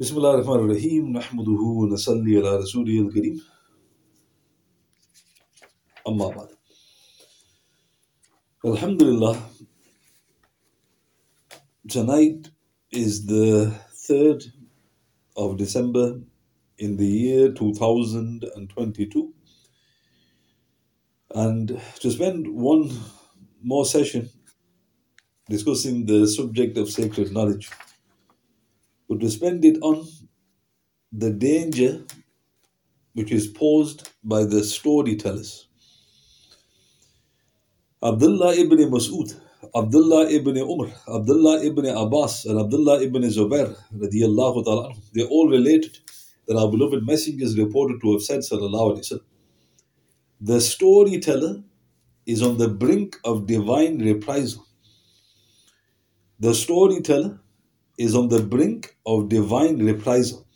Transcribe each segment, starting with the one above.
Bismillah ar-Rahman ar-Rahim, nahmaduhu wa nasalli ala rasulih al-kareem, amma ba'd. Alhamdulillah, tonight is the 3rd of December in the year 2022, and to spend one more session discussing the subject of sacred knowledge, but to spend it on the danger which is posed by the storytellers. Abdullah ibn Mas'ud, Abdullah ibn Umar, Abdullah ibn Abbas, and Abdullah ibn Zubair, radiyallahu ta'ala, they all related that our beloved messenger is reported to have said, Salallahu Alayhi Wasallam, the storyteller is on the brink of divine reprisal. The storyteller is on the brink of divine reprisal.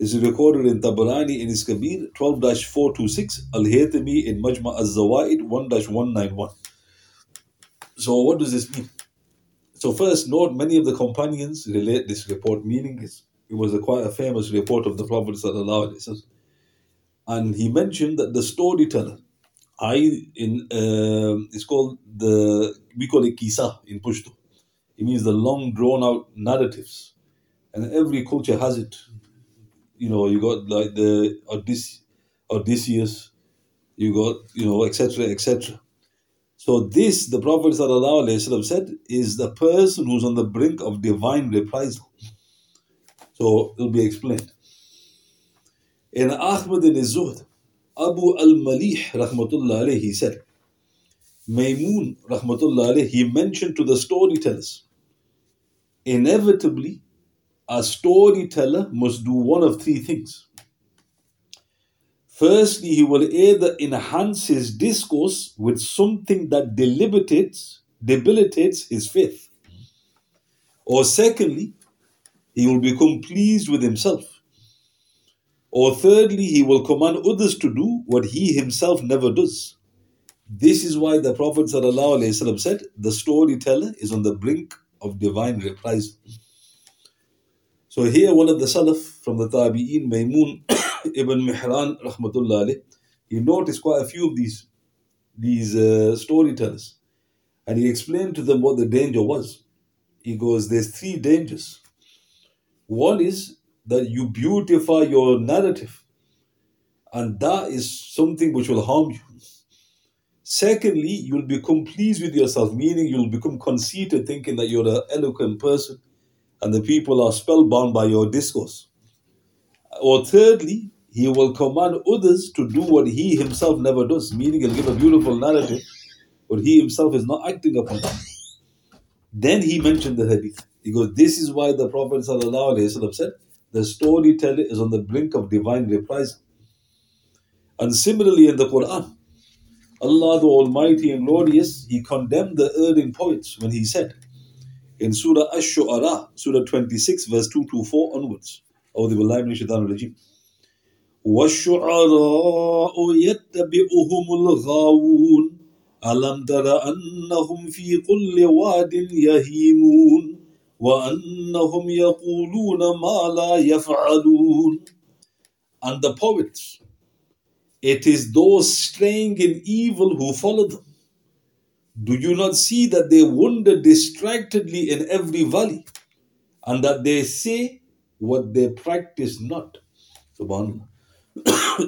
This is recorded in Tabarani in Iskabir 12-426, al Haythami in Majma al-Zawaid 1-191. So what does this mean? So first, note many of the companions relate this report, meaning it was quite a famous report of the Prophet ﷺ. And he mentioned that the storyteller, it's called we call it kisa in Pashto. It means the long drawn out narratives. And every culture has it. You know, you got like the Odysseus, you got, etc., etc. So this, the Prophet ﷺ said, is the person who's on the brink of divine reprisal. So it'll be explained. In Ahmad ibn Zuhd, Abu al Malih, rahmatullah alayhi, he said, Maimun, rahmatullah alayhi, he mentioned to the storytellers, inevitably, a storyteller must do one of three things. Firstly, he will either enhance his discourse with something that debilitates his faith. Or secondly, he will become pleased with himself. Or thirdly, he will command others to do what he himself never does. This is why the Prophet ﷺ said, the storyteller is on the brink of divine reprisal. So here one of the Salaf from the Tabi'een, Maimun ibn Mihran, rahmatullah alayh, he noticed quite a few of these storytellers. And he explained to them what the danger was. He goes, there's three dangers. One is that you beautify your narrative. And that is something which will harm you. Secondly, you'll become pleased with yourself, meaning you'll become conceited, thinking that you're an eloquent person, and the people are spellbound by your discourse. Or thirdly, he will command others to do what he himself never does, meaning he'll give a beautiful narrative, but he himself is not acting upon that. Then he mentioned the hadith. He goes, this is why the Prophet ﷺ said, the storyteller is on the brink of divine reprisal. And similarly in the Quran, Allah the Almighty and Glorious, He condemned the erring poets when He said, in Surah Ash-Shu'ara, Surah 26, verse 2-4 onwards, أعوذ بالله من الشيطان الرجيم. وَالشُّعَرَاءُ يَتَّبِعُهُمُ الْغَاوُونَ أَلَمْ تَرَ أَنَّهُمْ فِي كُلِّ وَادٍ يَهِيمُونَ وَأَنَّهُمْ يَقُولُونَ مَا لَا يَفْعَلُونَ. And the poets, it is those straying in evil who follow them. Do you not see that they wander distractedly in every valley, and that they say what they practice not? SubhanAllah.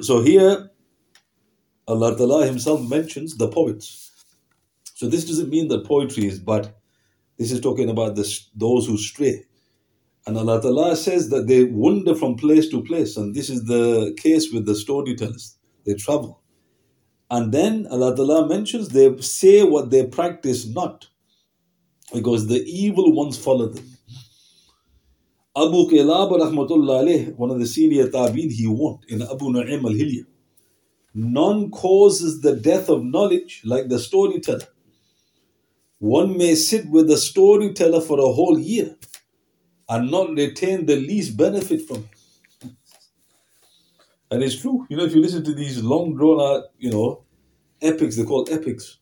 So here, Allah Ta'ala Himself mentions the poets. So this doesn't mean that poetry is bad. This is talking about those who stray. And Allah Ta'ala says that they wander from place to place, and this is the case with the storytellers. They travel. And then Allah Ta'ala mentions they say what they practice not, because the evil ones follow them. Abu Qilab, rahmatullah alayh, one of the senior Tabi'een, he warned in Abu Nu'aim al-Hilya, none causes the death of knowledge like the storyteller. One may sit with the storyteller for a whole year and not retain the least benefit from him. And it's true, if you listen to these long drawn out, epics, they call epics.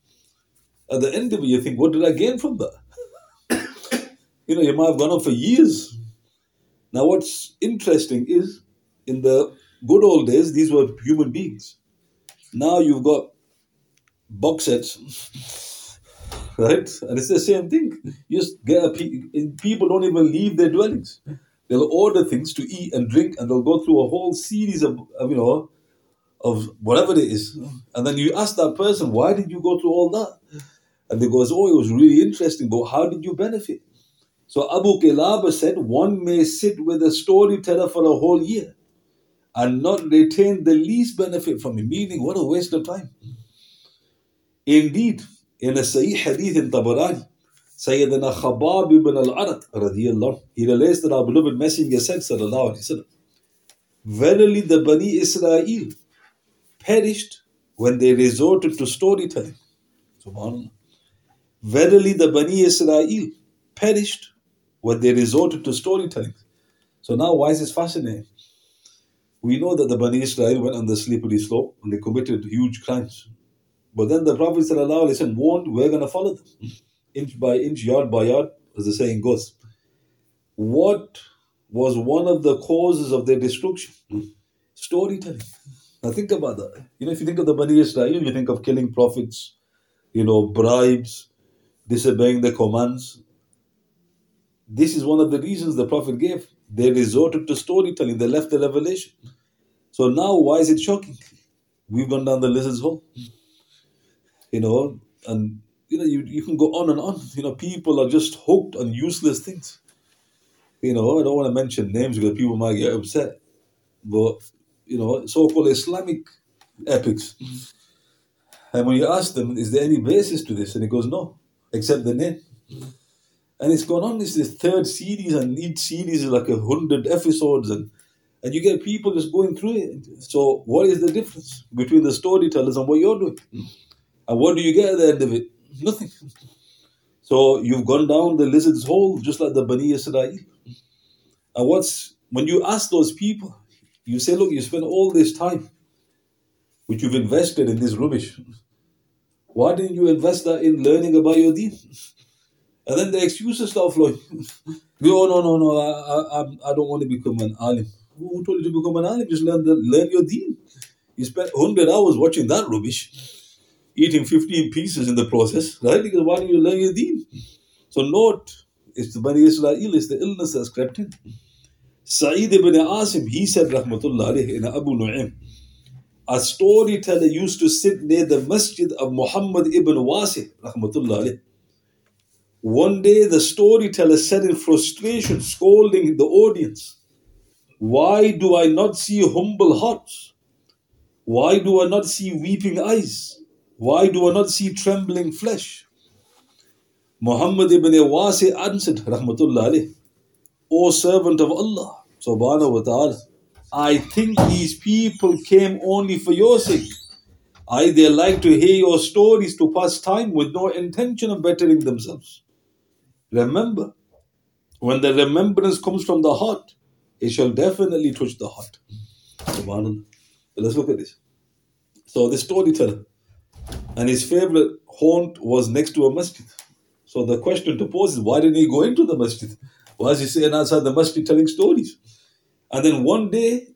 At the end of it, you think, what did I gain from that? You might have gone on for years. Now what's interesting is, in the good old days, these were human beings. Now you've got box sets, right? And it's the same thing. You just get people don't even leave their dwellings. They'll order things to eat and drink, and they'll go through a whole series of whatever it is. And then you ask that person, why did you go through all that? And they go, oh, it was really interesting, but how did you benefit? So Abu Qilab said, one may sit with a storyteller for a whole year and not retain the least benefit from him, meaning what a waste of time. Indeed, in a Sahih Hadith in Tabarani, Sayyidina Khabab ibn al-Arat, he relates that our beloved Messenger said, Salallahu Alayhi Wasallam, verily the Bani Israel perished when they resorted to storytelling. SubhanAllah. Verily the Bani Israel perished when they resorted to storytelling. So now why is this fascinating? We know that the Bani Israel went on the slippery slope and they committed huge crimes. But then the Prophet ﷺ warned, we're going to follow them. Inch by inch, yard by yard, as the saying goes. What was one of the causes of their destruction? Storytelling. Now think about that. If you think of the Bani Israel, you think of killing prophets, bribes, disobeying the commands. This is one of the reasons the Prophet gave. They resorted to storytelling. They left the revelation. So now why is it shocking? We've gone down the lizard's hole. You can go on and on. People are just hooked on useless things. I don't want to mention names because people might get upset. But, so-called Islamic epics. Mm-hmm. And when you ask them, is there any basis to this? And it goes, no, except the name. Mm-hmm. And it's gone on. It's this third series, and each series is like 100 episodes. And you get people just going through it. So what is the difference between the storytellers and what you're doing? Mm-hmm. And what do you get at the end of it? Nothing. So you've gone down the lizard's hole, just like the Bani Israel. And when you ask those people, you say, look, you spent all this time, which you've invested in this rubbish. Why didn't you invest that in learning about your deen? And then the excuses start flowing. I don't want to become an alim. Who told you to become an alim? Just learn your deen. You spent 100 hours watching that rubbish, eating 15 pieces in the process, right? Because why don't you learn your deen? So note, it's the Bani Israel, it's the illness that's crept in. Saeed ibn Asim, he said, Rahmatullah alayhi, in Abu Nu'aim, a storyteller used to sit near the masjid of Muhammad ibn Wasi, Rahmatullah alayhi. One day the storyteller said in frustration, scolding the audience, why do I not see humble hearts? Why do I not see weeping eyes? Why do I not see trembling flesh? Muhammad ibn Wasi answered, Rahmatullah alayhi, O servant of Allah, subhanahu wa ta'ala, I think these people came only for your sake. They like to hear your stories to pass time with no intention of bettering themselves. Remember, when the remembrance comes from the heart, it shall definitely touch the heart. SubhanAllah. Let's look at this. So the storyteller, and his favorite haunt was next to a masjid. So the question to pose is, why didn't he go into the masjid? Why is he sitting outside the masjid telling stories? And then one day,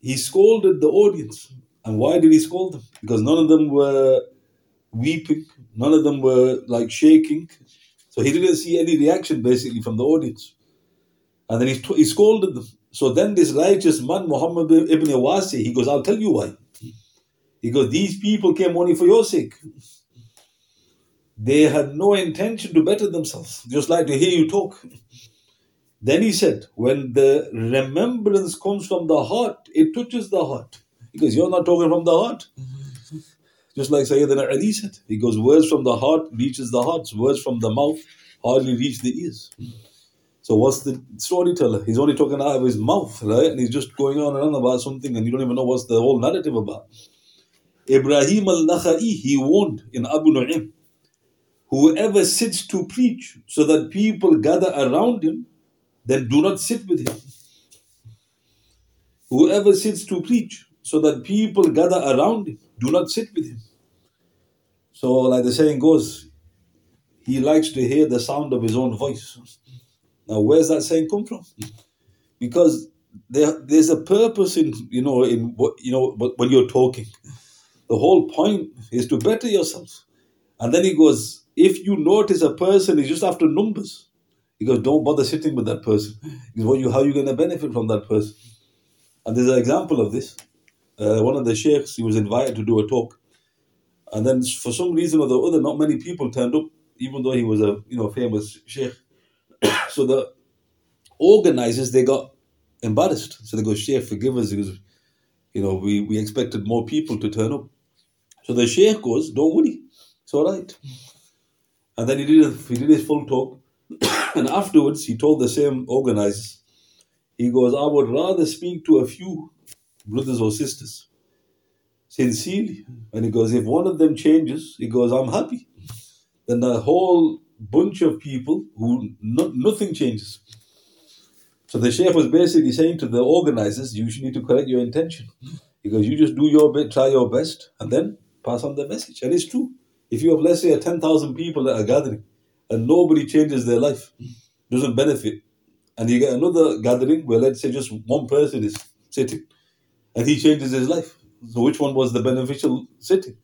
he scolded the audience. And why did he scold them? Because none of them were weeping. None of them were shaking. So he didn't see any reaction basically from the audience. And then he scolded them. So then this righteous man, Muhammad ibn Wasi, he goes, I'll tell you why. He goes, these people came only for your sake. They had no intention to better themselves. Just like to hear you talk. Then he said, when the remembrance comes from the heart, it touches the heart. He goes, you're not talking from the heart. Just like Sayyidina Ali said. He goes, words from the heart reaches the hearts. Words from the mouth hardly reach the ears. So what's the storyteller? He's only talking out of his mouth, right? And he's just going on and on about something and you don't even know what's the whole narrative about. Ibrahim al-Nakhai, he warned in Abu Nu'aim, whoever sits to preach so that people gather around him, then do not sit with him. Whoever sits to preach so that people gather around him, do not sit with him. So like the saying goes, he likes to hear the sound of his own voice. Now where's that saying come from? because there's a purpose in when you're talking. The whole point is to better yourself. And then he goes, if you notice a person is just after numbers, he goes, don't bother sitting with that person. He goes, how are you going to benefit from that person? And there's an example of this. One of the sheikhs, he was invited to do a talk. And then for some reason or the other, not many people turned up, even though he was a famous sheikh. So the organizers, they got embarrassed. So they go, sheikh, forgive us. Because, we expected more people to turn up. So the sheikh goes, don't worry, it's all right. And then he did his full talk. And afterwards, he told the same organizers, he goes, I would rather speak to a few brothers or sisters sincerely. And he goes, if one of them changes, he goes, I'm happy. Then a whole bunch of people who nothing changes. So the sheikh was basically saying to the organizers, you need to correct your intention. He goes, you just do your bit, try your best, and then pass on the message. And it's true. If you have, let's say, 10,000 people that are gathering, and nobody changes their life, doesn't benefit, and you get another gathering where, let's say, just one person is sitting, and he changes his life. So which one was the beneficial sitting?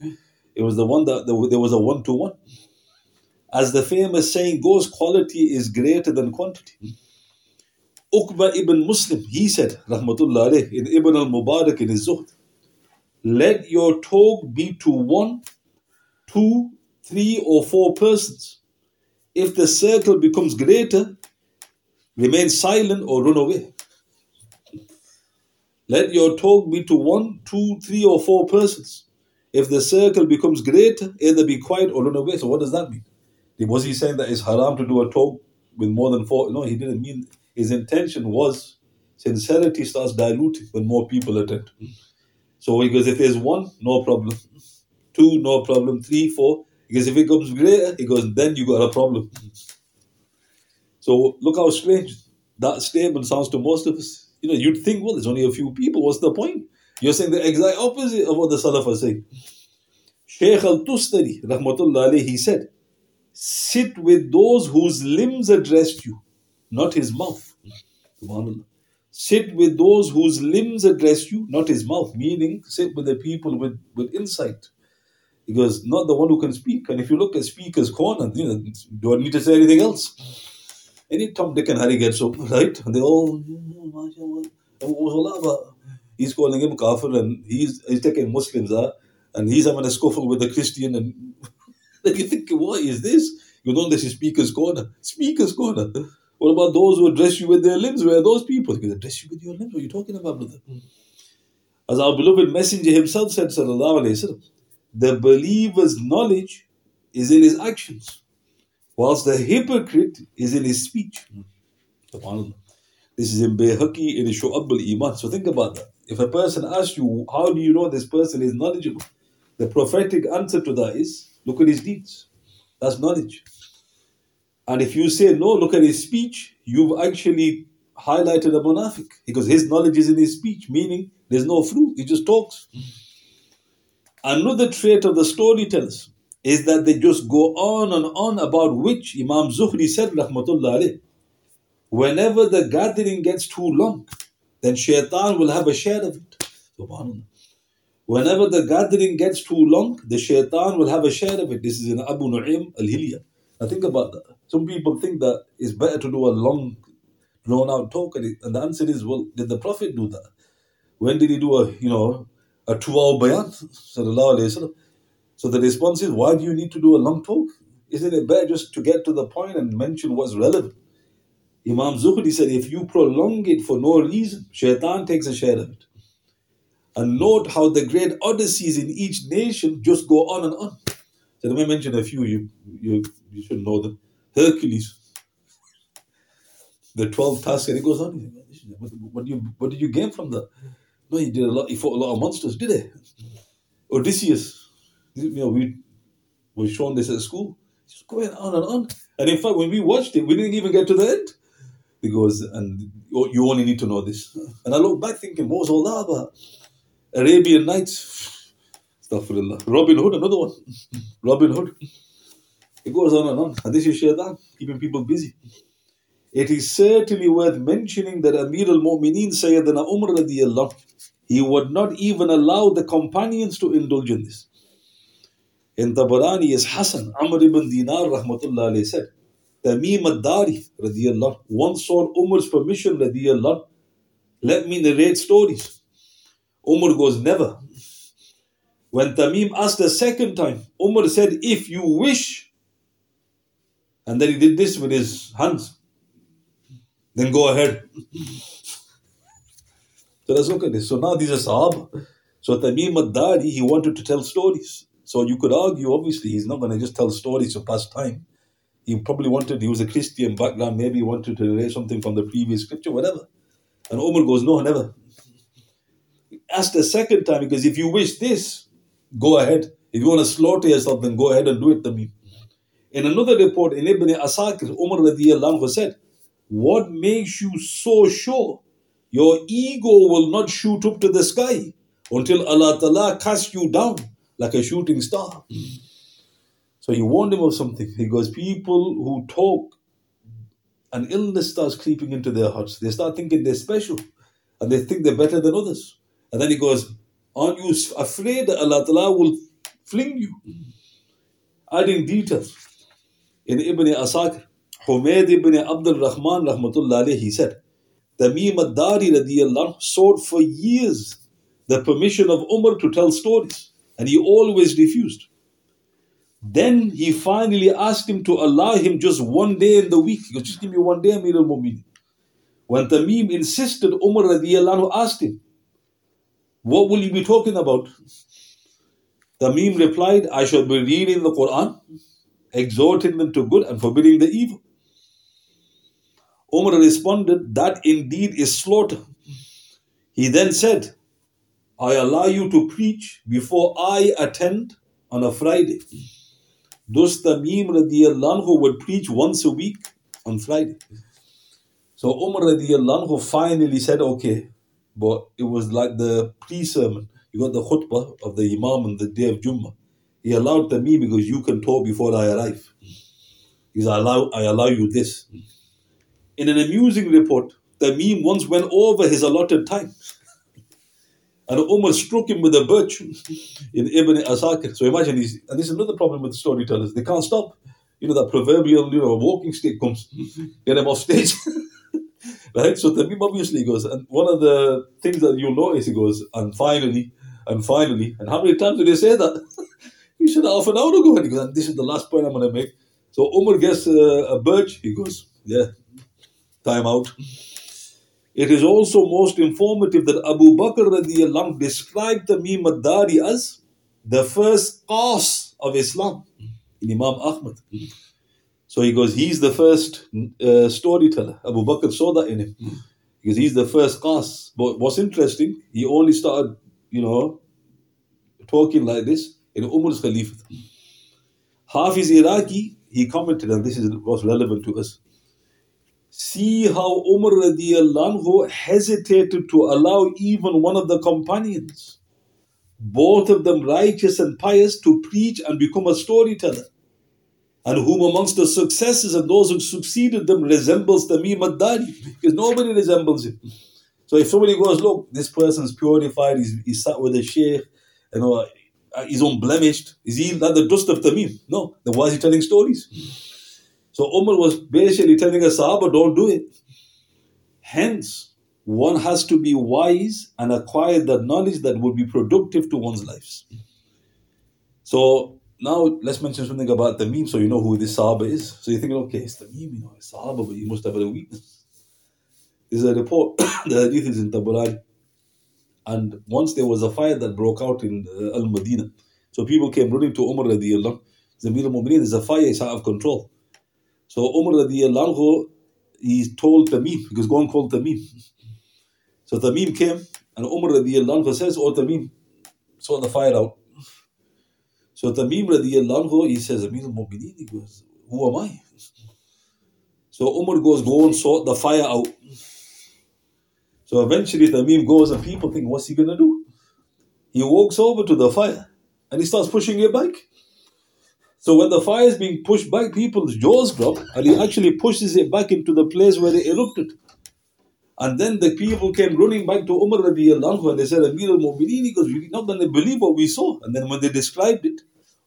It was the one that there was a one-to-one. As the famous saying goes, quality is greater than quantity. Uqba ibn Muslim, he said, Rahmatullah alayh, in Ibn al-Mubarak in his Zuhd, let your talk be to 1, 2, 3 or 4 persons. If the circle becomes greater, remain silent or run away. Let your talk be to 1, 2, 3 or 4 persons. If the circle becomes greater, either be quiet or run away. So what does that mean? Was he saying that it's haram to do a talk with more than 4? No, he didn't mean. His intention was sincerity starts diluting when more people attend. So he goes, if there's 1, no problem. 2, no problem. 3, 4. Because if it becomes greater, he goes, then you got a problem. So look how strange that statement sounds to most of us. You'd think, well, there's only a few people. What's the point? You're saying the exact opposite of what the Salaf are saying. Shaykh al-Tustari, rahmatullah alayhi, he said, sit with those whose limbs addressed you, not his mouth. SubhanAllah. Sit with those whose limbs addressed you, not his mouth. Meaning, sit with the people with insight. He goes, not the one who can speak. And if you look at Speaker's Corner, do I need to say anything else? Any Tom, Dick and Harry gets up, right? And they all, he's calling him kafir and he's taking Muslims out and he's having a scuffle with the Christian and you think, what is this? You know this is Speaker's Corner. Speaker's Corner. What about those who address you with their limbs? Where are those people? They address you with your limbs. What are you talking about, brother? As our beloved messenger himself said, Salallahu Alayhi Wasallam, the believer's knowledge is in his actions, whilst the hypocrite is in his speech. SubhanAllah. This is in Bayhaqi, in Shu'ab al-Iman. So think about that. If a person asks you, how do you know this person is knowledgeable? The prophetic answer to that is, look at his deeds. That's knowledge. And if you say, no, look at his speech, you've actually highlighted a munafiq. Because his knowledge is in his speech, meaning there's no fruit. He just talks. Another trait of the storytellers is that they just go on and on, about which Imam Zuhri said, rahmatullah alayh, whenever the gathering gets too long, then shaytan will have a share of it. SubhanAllah. Whenever the gathering gets too long, the shaytan will have a share of it. This is in Abu Nu'aim al-Hilya. Now think about that. Some people think that it's better to do a long, drawn-out talk. And the answer is, well, did the Prophet do that? When did he do a 2-hour bayan, sallallahu alayhi wasallam? So the response is, why do you need to do a long talk? Isn't it better just to get to the point and mention what's relevant? Imam Zuhri said, if you prolong it for no reason, shaitan takes a share of it. And note how the great odysseys in each nation just go on and on. So let me mention a few, you should know them. Hercules, the 12 tasks, and it goes on. What did you gain from that? No, he did a lot. He fought a lot of monsters, did he? Odysseus, we were shown this at school. Just going on and on. And in fact, when we watched it, we didn't even get to the end. He goes, and you only need to know this. And I look back thinking, what was all that about? Arabian Nights, astaghfirullah. Robin Hood, another one. Robin Hood. It goes on and on. And this is shaitan, keeping people busy. It is certainly worth mentioning that Amir al-Mu'mineen Sayyidina Umar radiyallahu, he would not even allow the companions to indulge in this. In Tabarani is Hassan, Amr ibn Dinar rahmatullah alayhi said, Tamim al-Dari radiyallahu once sought Umar's permission radiyallahu, let me narrate stories. Umar goes, never. When Tamim asked a second time, Umar said, if you wish. And then he did this with his hands. Then go ahead. So let's look at this. So now these are Sahaba. So Tamim al-Dari, he wanted to tell stories. So you could argue, obviously, he's not going to just tell stories to pass time. He probably wanted, he was a Christian background, maybe he wanted to relate something from the previous scripture, whatever. And Umar goes, no, never. Asked a second time, because if you wish this, go ahead. If you want to slaughter yourself, then go ahead and do it, Tamim. In another report, in Ibn Asakir, Umar radiyallahu anhu said, what makes you so sure your ego will not shoot up to the sky until Allah Ta'ala casts you down like a shooting star? So he warned him of something. He goes, people who talk, an illness starts creeping into their hearts. They start thinking they're special and they think they're better than others. And then he goes, aren't you afraid that Allah Ta'ala will fling you? Adding details. In Ibn Asakir, Humayd ibn Abdul Rahman rahmatullah alayhi, he said, Tamim al-Dari radiyallahu sought for years the permission of Umar to tell stories, and he always refused. Then he finally asked him to allow him just one day in the week. He goes, just give me one day, Amir al-Mu'mineen. When Tamim insisted, Umar radiyallahu asked him, what will you be talking about? Tamim replied, I shall be reading the Quran, exhorting them to good and forbidding the evil. Umar responded, that indeed is slaughter. He then said, I allow you to preach before I attend on a Friday. Thus Tamim radiyallahu anhu would preach once a week on Friday. So Umar radiyallahu anhu finally said, okay. But it was like the pre-sermon. You got the khutbah of the Imam on the day of Jummah. He allowed Tamim because you can talk before I arrive. He said, I allow you this. In an amusing report, Tamim once went over his allotted time. And Umar struck him with a birch in Ibn Asakir. So imagine, and this is another problem with storytellers. They can't stop. You know, that proverbial walking stick comes. Get him off stage. Right? So Tamim obviously goes, and one of the things that you'll notice, he goes, and finally, and how many times did they say that? You said half an hour ago, and he goes, and this is the last point I'm going to make. So Umar gets a birch, he goes, yeah, time out. It is also most informative that Abu Bakr radiyallahu anhu described Tamim al-Dari as the first qas of Islam in Imam Ahmad. So he goes, he's the first storyteller. Abu Bakr saw that in him. Because he's the first qas. But what's interesting, he only started, talking like this in Umar's Khalifat. Hafiz Iraqi, he commented, and this is what's relevant to us. See how Umar radiyallahu anhu hesitated to allow even one of the companions, both of them righteous and pious, to preach and become a storyteller. And whom amongst the successors and those who succeeded them resembles Tamim al-Dari, because nobody resembles him. So if somebody goes, look, this person's purified, he's sat with a sheikh, he's unblemished, is he like the dust of Tamim? No, then why is he telling stories? So Umar was basically telling a Sahaba, don't do it. Hence, one has to be wise and acquire the knowledge that would be productive to one's lives. So, now, let's mention something about Tamim, so you know who this Sahaba is. So you're thinking, okay, it's Tamim, it's Sahaba, but you must have a weakness. There's a report, the hadith is in Tabarani. And once there was a fire that broke out in Al-Madinah. So people came running to Umar radiyallahu anhu. Amir al-Mu'mineen, there's a fire, it's out of control. So Umar radiyallahu anhu, he told Tamim, because go and call Tamim. So Tamim came, and Umar radiyallahu anhu says, oh Tamim, sort the fire out. So Tamim radiyallahu anhu, he says, Amir al-Mu'mineen, he goes, who am I? So Umar goes, go and sort the fire out. So eventually Tamim goes and people think, what's he going to do? He walks over to the fire and he starts pushing it back. So when the fire is being pushed back, people's jaws drop, and he actually pushes it back into the place where it erupted. And then the people came running back to Umar radiallahu anhu, and they said, Amir al-mu'mineen, he goes, we're not going to believe what we saw. And then when they described it,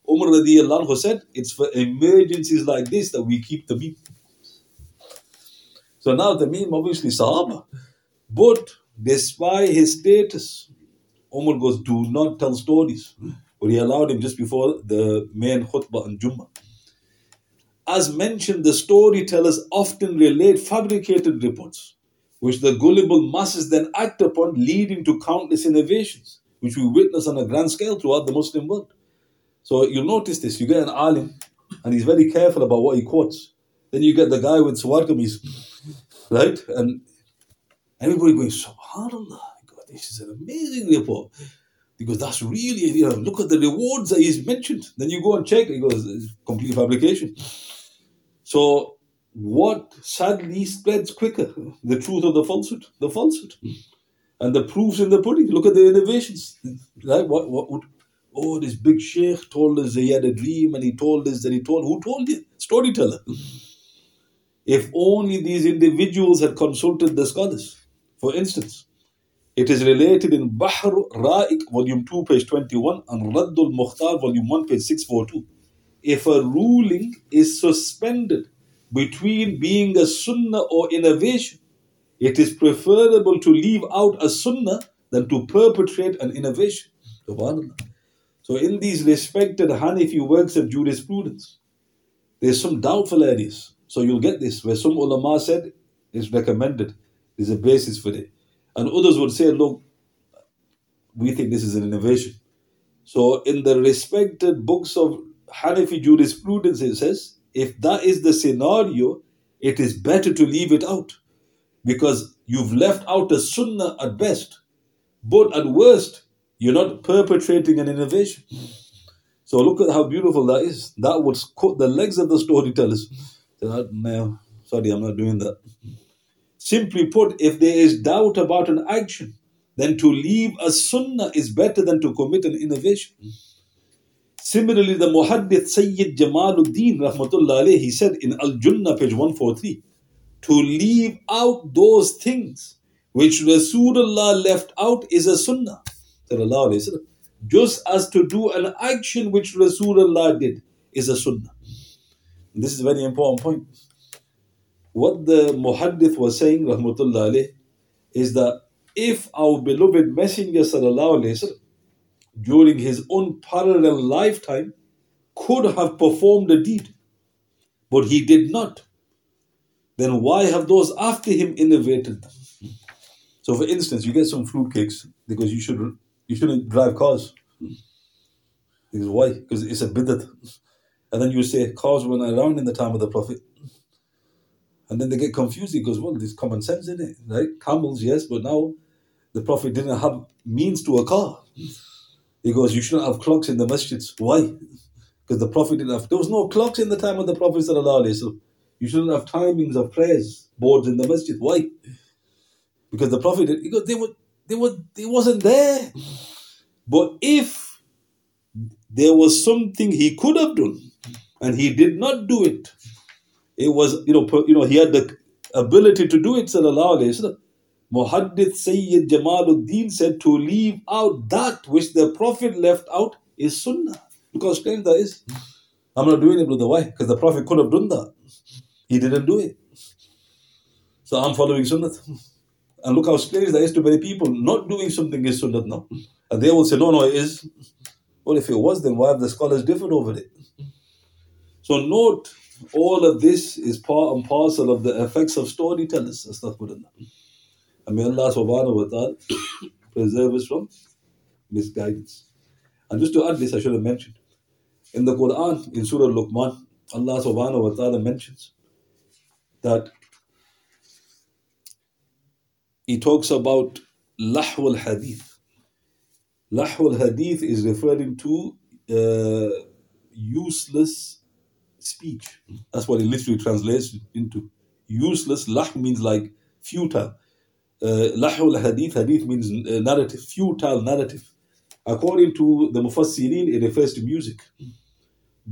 Umar radiallahu anhu said, it's for emergencies like this that we keep Tamim. So now Tamim, obviously Sahaba, but despite his status, Umar goes, do not tell stories. But he allowed him just before the main khutbah and Jummah. As mentioned, the storytellers often relate fabricated reports, which the gullible masses then act upon, leading to countless innovations, which we witness on a grand scale throughout the Muslim world. So you'll notice this, you get an alim, and he's very careful about what he quotes. Then you get the guy with suwar kameez, right? And everybody going, subhanallah, God, this is an amazing report. He goes, that's really, look at the rewards that he's mentioned. Then you go and check, he goes, it's complete fabrication. So, what sadly spreads quicker? The truth or the falsehood? The falsehood. And the proofs in the pudding. Look at the innovations. Like what this big sheikh told us he had a dream and he told us that he told. Who told you? Storyteller. If only these individuals had consulted the scholars. For instance, it is related in Bahr Ra'iq, volume 2, page 21, and Raddul Mukhtar, volume 1, page 642. If a ruling is suspended between being a sunnah or innovation, it is preferable to leave out a sunnah than to perpetrate an innovation. SubhanAllah. So in these respected Hanafi works of jurisprudence, there's some doubtful areas. So you'll get this, where some ulama said, it's recommended, there's a basis for it. And others would say, look, we think this is an innovation. So in the respected books of Hanafi jurisprudence, it says, if that is the scenario, it is better to leave it out, because you've left out a sunnah at best, but at worst, you're not perpetrating an innovation. So look at how beautiful that is. That would cut the legs of the storytellers. No, sorry, I'm not doing that. Simply put, if there is doubt about an action, then to leave a sunnah is better than to commit an innovation. Similarly, the Muhaddith Sayyid Jamaluddin rahmatullah alayhi, he said in Al-Junnah, page 143, to leave out those things which Rasulullah left out is a sunnah, Salallahu Alayhi Wasallam, just as to do an action which Rasulullah did is a sunnah. And this is a very important point. What the Muhaddith was saying rahmatullah alayhi is that if our beloved Messenger Salallahu Alayhi Wasallam during his unparalleled lifetime could have performed a deed, but he did not, then why have those after him innovated them? So for instance, you get some fruitcakes because you shouldn't drive cars. Because why? Because it's a bid'at. And then you say cars were not around in the time of the Prophet. And then they get confused because, well, there's common sense in it, right? Camels, yes, but now the Prophet didn't have means to a car. He goes, you shouldn't have clocks in the masjids. Why? Because the Prophet didn't have... There was no clocks in the time of the Prophet Sallallahu Alaihi Wasallam. You shouldn't have timings of prayers, boards in the masjid. Why? Because the Prophet... He goes, they wasn't there. But if there was something he could have done and he did not do it, it was, he had the ability to do it, Sallallahu Alaihi Wasallam. Muhaddith Sayyid Jamaluddin said to leave out that which the Prophet left out is sunnah. Look how strange that is. I'm not doing it, brother. Why? Because the Prophet could have done that. He didn't do it. So I'm following sunnah. And look how strange that is to many people. Not doing something is sunnah now. And they will say, no, it is. Well, if it was, then why have the scholars differed over it? So note, all of this is part and parcel of the effects of storytellers. Astaghfirullah. And may Allah subhanahu wa ta'ala preserve us from misguidance. And just to add this, I should have mentioned, in the Quran, in Surah Luqman, Allah subhanahu wa ta'ala mentions that He talks about lahwul hadith. Lahwul hadith is referring to useless speech. That's what it literally translates into. Useless, lah means like futile. Lahul hadith means narrative, futile narrative. According to the Mufassirin, it refers to music.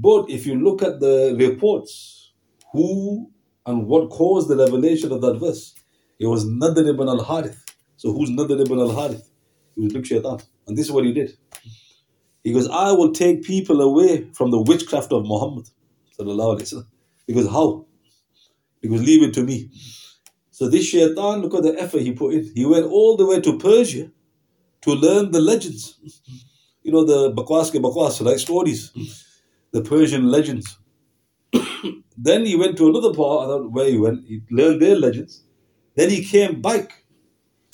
But if you look at the reports, who and what caused the revelation of that verse, it was Nadir ibn al-Harith. So who's Nadir ibn al-Harith? He was a big shaytan. And this is what he did. He goes, I will take people away from the witchcraft of Muhammad. Salallahu Alayhi Wasallam. He goes, how? He goes, leave it to me. So this shaitan, look at the effort he put in. He went all the way to Persia to learn the legends. You know, the bakwas, like stories. The Persian legends. Then he went to another part, I don't know where he went. He learned their legends. Then he came back.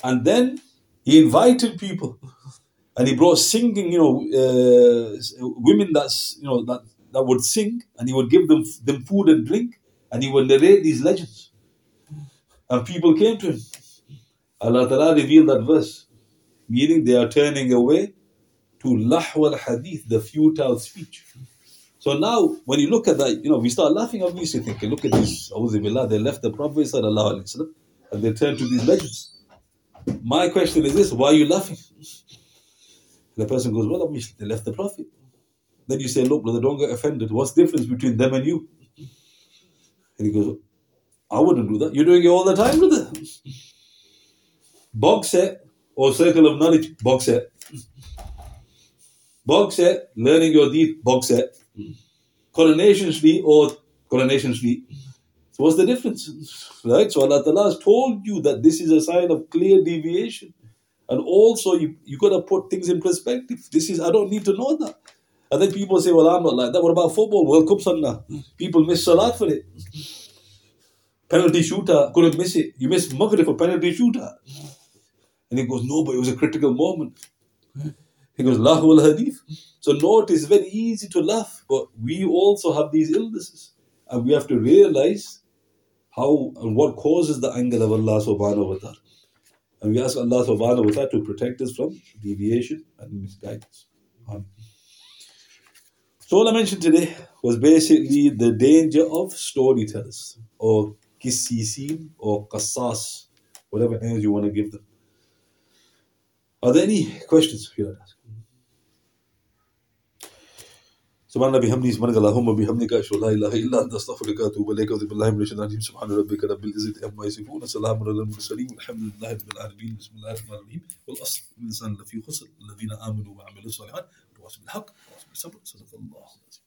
And then he invited people. And he brought singing, women that would sing. And he would give them food and drink. And he would narrate these legends. And people came to him. Allah Ta'ala revealed that verse. Meaning they are turning away to lahw al-hadith, the futile speech. So now, when you look at that, we start laughing, obviously thinking, look at this, Auzubillah, they left the Prophet Sallallahu Alaihi Wasallam and they turned to these legends. My question is this, why are you laughing? The person goes, well, obviously they left the Prophet. Then you say, look, brother, don't get offended. What's the difference between them and you? And he goes, I wouldn't do that. You're doing it all the time, brother. Box set or circle of knowledge, box set. Box set, learning your deed, box set. Coronation Street or Coronation Street. So what's the difference? Right? So Allah Ta'ala has told you that this is a sign of clear deviation. And also you got to put things in perspective. I don't need to know that. And then people say, well, I'm not like that. What about football? World Cup Sunnah. People miss Salat for it. Penalty shooter, couldn't miss it. You missed Maghrib for penalty shooter. And he goes, no, but it was a critical moment. He goes, lahul hadith. So note, it's very easy to laugh, but we also have these illnesses. And we have to realize how and what causes the anger of Allah subhanahu wa ta'ala. And we ask Allah subhanahu wa ta'ala to protect us from deviation and misguidance. So all I mentioned today was basically the danger of storytellers or Qissiseen or Qassas, whatever names you want to give them. Are there any questions you want to ask? Subhanallah bihamdi, subhanallahumma bihamdika, ashhadu an la ilaha illa anta, astaghfiruka wa atubu ilayk, wa billahi minash shaitanir rajim, subhana rabbika rabbil izzati amma yasifun, wa salamun alal mursalin, walhamdulillahi rabbil alamin, bismillahir rahmanir rahim, wal asr, insan lafi khusr, alladhina amanu wa amilus salihat, wa tawassaw bil haqq, wa tawassaw bis sabr, sadaqallahu.